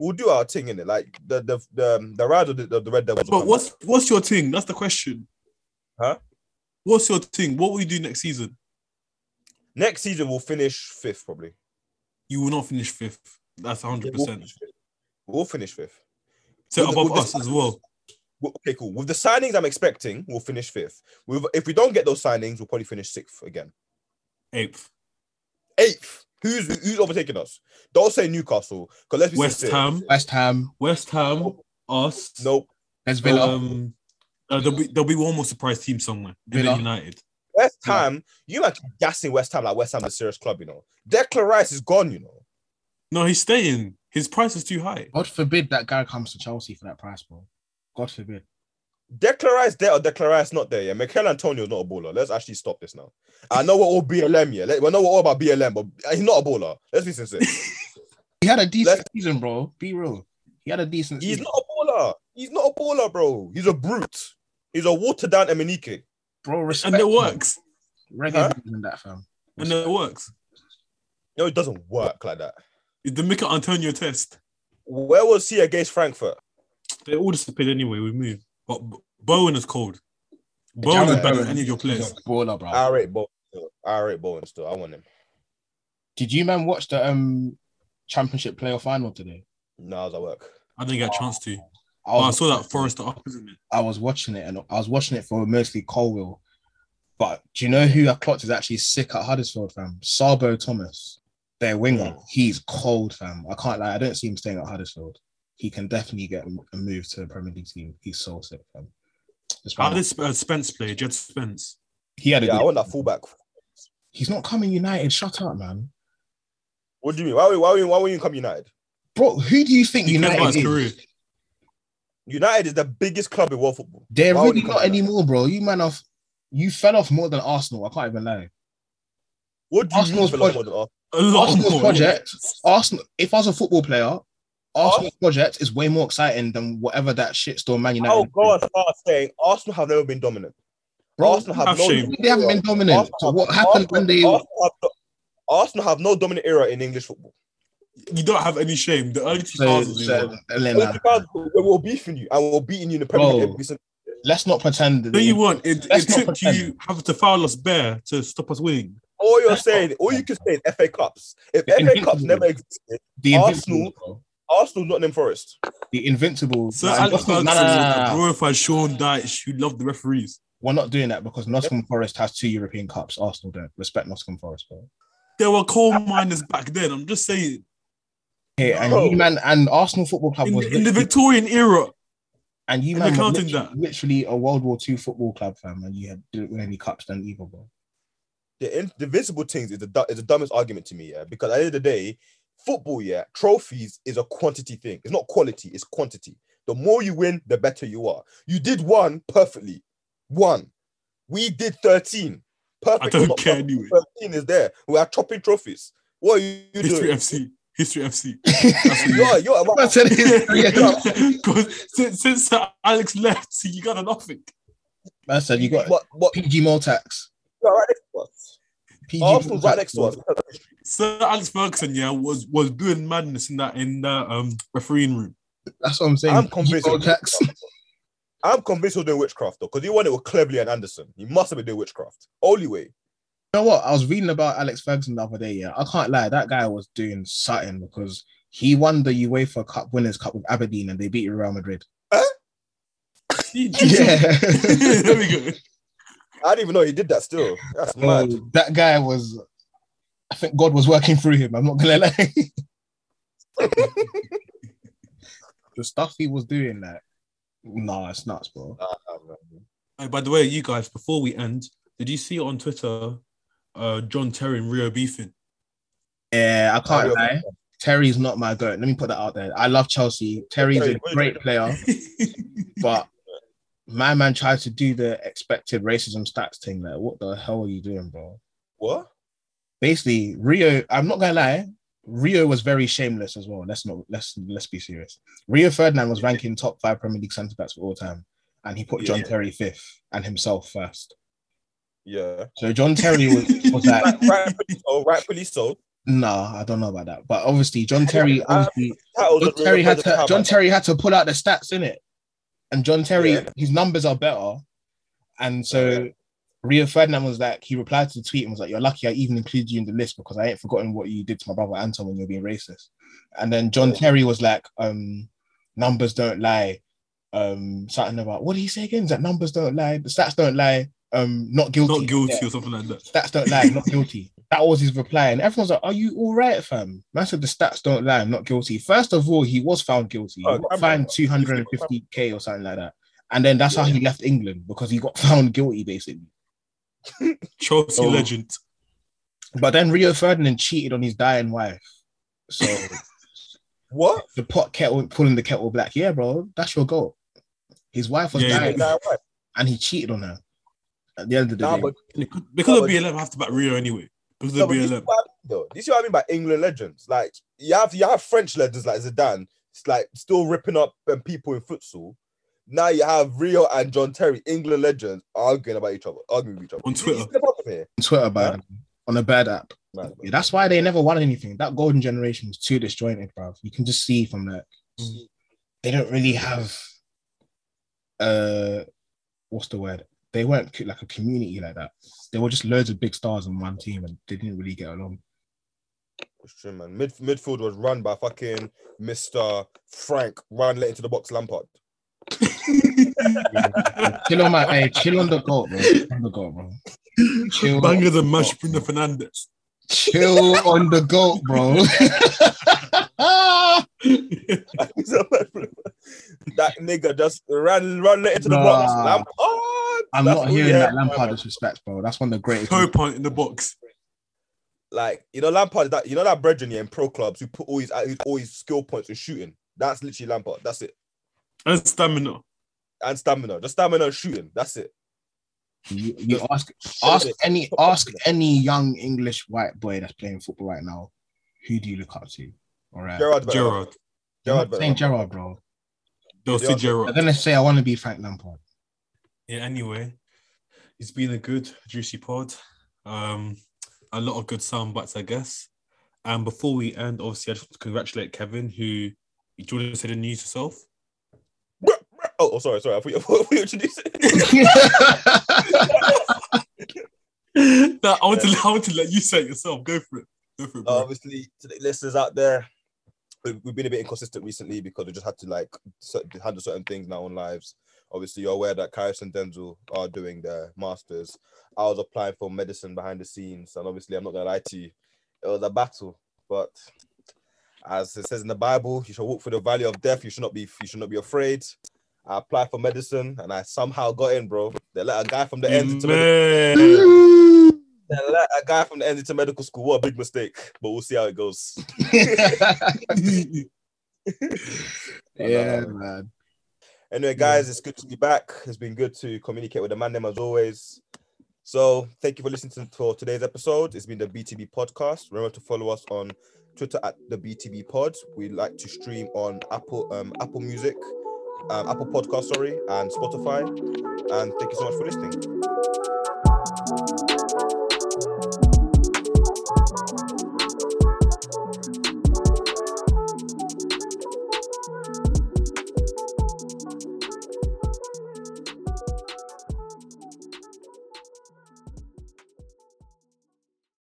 we'll do our thing, innit? Like the the the the rise of the, the, the Red Devils. But what's back. what's your thing? That's the question. Huh? What's your thing? What will you do next season? Next season we'll finish fifth, probably. You will not finish fifth. That's one hundred percent. We'll finish fifth. So with above the, us the, as well. Okay, cool. With the signings I'm expecting, we'll finish fifth. With, if we don't get those signings, we'll probably finish sixth again. Eighth. Eighth. Who's who's overtaking us? Don't say Newcastle. Cause let's be West sincere. Ham. West Ham. West Ham. Nope. Us. Nope. That's Villa. Um, uh, there'll be there'll be one more surprise team somewhere. Villa United. West Ham. You might be gassing West Ham like West Ham is a serious club, you know. Declan Rice is gone, you know. No, he's staying. His price is too high. God forbid that guy comes to Chelsea for that price, bro. God forbid. Declan Rice there or Declan Rice not there, yeah. Michail Antonio's not a baller. Let's actually stop this now. I know we're all B L M, yeah. We know we're all about B L M, but he's not a baller. Let's be sincere. He had a decent Let's... season, bro. Be real. He had a decent he's season. He's not a baller. He's not a baller, bro. He's a brute. He's a watered-down Emenike. Bro, respect. And it works. Reggae huh? in that, fam. And it works. No, it doesn't work like that. It's the Michail Antonio test. Where was he against Frankfurt? They all disappeared anyway. We moved. But Bowen is cold. Bowen is better than any of your players. Baller, bro. I rate Bowen still. I rate Bowen still. I want him. Did you, man, watch the um, Championship playoff final today? No, I was at work. I didn't get a chance to. I, was, I saw that Forest up, isn't it? I was watching it, and I was watching it for mostly Colwell. But do you know who I clocked is actually sick at Huddersfield, fam? Sabo Thomas, their winger. Mm. He's cold, fam. I can't lie. I don't see him staying at Huddersfield. He can definitely get a move to a Premier League team. He's so sick, man. How did Spence play? Jed Spence. He had a yeah, good I want that fullback. He's not coming United. Shut up, man. What do you mean? Why, why, why won't you come United? Bro, who do you think he United is? United is the biggest club in world football. They're why really not anymore, bro. You man off. You fell off more than Arsenal. I can't even lie. What do Arsenal's you mean project, more than Arsenal? Arsenal's more. project. Arsenal. If I was a football player. Arsenal's oh. project is way more exciting than whatever that shit store Man United. I'll go as far as saying Arsenal have never been dominant. Bro, Arsenal have no. They haven't been dominant. Arsenal so what happened Arsenal, when they? Arsenal have, no, Arsenal have no dominant era in English football. You don't have any shame. The early two thousands, we were beefing you, and we were beating you in the Premier League. Every single year. Let's not pretend. No, you won't. It, it took you have to foul us bare to stop us winning. All you're saying, all you can say is F A Cups. If the F A Cups never existed, the Arsenal. Arsenal, Nottingham Forest. The Invincibles. So, Alex glorified Sean Dyche, who loved the referees. We're not doing that because Nottingham Forest has two European Cups. Arsenal don't. Respect Nottingham Forest, bro. There were coal miners back then. I'm just saying. Okay, and oh. you man, and Arsenal Football Club in, was in the Victorian era. And you man, were literally, that. literally a World War Two football club, fam, and you had, didn't win any cups then either, bro. The in, invisible things is the is the dumbest argument to me, yeah. Because at the end of the day, football, yeah, trophies is a quantity thing. It's not quality, it's quantity. The more you win, the better you are. You did one perfectly. One. We did thirteen. Perfect. I don't care anyway. thirteen is there. We are chopping trophies. What are you, you History doing? F C. History F C. You're, you're about to since, since Sir Alex left, you got nothing. I said you got what, what? P G Moltax. Right next to us. P G Arsenal's right next to us. Sir Alex Ferguson, yeah, was was doing madness in that in that um refereeing room. That's what I'm saying. I'm convinced. I'm convinced he was doing witchcraft though, because he won it with Cleverley and Anderson. He must have been doing witchcraft. Only way. You know what? I was reading about Alex Ferguson the other day. Yeah, I can't lie. That guy was doing something because he won the UEFA Cup Winners' Cup with Aberdeen and they beat Real Madrid. Huh? Yeah. There we go. I didn't even know he did that still. That's so mad. That guy was... I think God was working through him. I'm not going to lie. The stuff he was doing, like... Nah, it's nuts, bro. Hey, by the way, you guys, before we end, did you see on Twitter uh, John Terry and Rio beefing? Yeah, I can't oh, lie. Terry's not my goat. Let me put that out there. I love Chelsea. Terry's Terry, a great player. But my man tried to do the expected racism stats thing. Like, what the hell are you doing, bro? What? Basically, Rio, I'm not going to lie, Rio was very shameless as well. Let's not let's let's be serious. Rio Ferdinand was ranking top five Premier League centre backs of all time, and he put John yeah. Terry fifth and himself first. Yeah. So John Terry was, was like rightfully so, rightfully so. Nah, I don't know about that. But obviously, John Terry obviously John Terry had to John Terry had to pull out the stats, innit? And John Terry, yeah. his numbers are better. And so yeah. Rio Ferdinand was like, he replied to the tweet and was like, you're lucky I even included you in the list because I ain't forgotten what you did to my brother Anton when you're being racist. And then John Terry was like, um, numbers don't lie. Um, something about, what did he say again? Is that numbers don't lie, the stats don't lie, um, not guilty. Not guilty yeah. or something like that. Stats don't lie, not guilty. That was his reply. And everyone's like, are you all right, fam? I said, the stats don't lie, I'm not guilty. First of all, he was found guilty. He got fined two hundred fifty K or something like that. And then that's yeah. how he left England because he got found guilty, basically. Chelsea so, legend. But then Rio Ferdinand cheated on his dying wife. So what? The pot kettle pulling the kettle black. Yeah, bro, that's your goal. His wife was yeah, dying, yeah. and he cheated on her. At the end of the nah, day, but, because of B L M, I have to back Rio anyway. Because no, of B L M, this is what I mean, this is what I mean by England legends. Like you have you have French legends like Zidane. It's like still ripping up um, people in futsal. Now you have Rio and John Terry, England legends, arguing about each other, arguing with each other. On Twitter. On Twitter, man. On a bad app. Man, man. Yeah, that's why they never won anything. That golden generation was too disjointed, bruv. You can just see from that. Mm. They don't really have, uh, what's the word? They weren't like a community like that. They were just loads of big stars on one team and they didn't really get along. It's true, man. Midf- midfield was run by fucking Mister Frank, run let into the box Lampard. Chill on my hey, chill on the goal, bro. Chill on the goal, bro. Chill Banger the mash Bruno Fernandes. Chill on the goal, bro. That nigga just ran run into nah, the box. Lampard. I'm That's not hearing that Lampard disrespect, bro. That's one of the greatest. Toe point in the box. Like, you know, Lampard that you know that brethren yeah, in pro clubs who put all his all his skill points in shooting. That's literally Lampard. That's it. And stamina. And stamina. Just stamina and shooting. That's it. You, you ask ask any ask any young English white boy that's playing football right now, who do you look up to? All right. Gerard. Gerard. Gerard. Saying Gerard, bro. They'll say Gerard. I'm going to say I want to be Frank Lampard. Yeah, anyway. It's been a good, juicy pod. Um, a lot of good sound bites, I guess. And before we end, obviously, I just want to congratulate Kevin, who... Do you want to say the news yourself? Oh, oh, sorry, sorry. I thought you were introducing. No, I want to, I want to let you say it yourself. Go for it. Go for it. Uh, obviously, to the listeners out there, But we've been a bit inconsistent recently because we just had to like handle certain things in our own lives. Obviously, you're aware that Karius and Denzel are doing their masters. I was applying for medicine behind the scenes, and obviously, I'm not gonna lie to you, it was a battle. But as it says in the Bible, you shall walk through the valley of death. You should not be. You should not be afraid. I applied for medicine, and I somehow got in, bro. They let a guy from the end to medical. They let a guy from the end to medical school. What a big mistake! But we'll see how it goes. Yeah, man. Anyway, guys, it's good to be back. It's been good to communicate with the man them as always. So thank you for listening to for today's episode. It's been the B T B podcast. Remember to follow us on Twitter at the B T B pod. We like to stream on Apple um, Apple Music, um, Apple Podcast, sorry, and Spotify. And thank you so much for listening.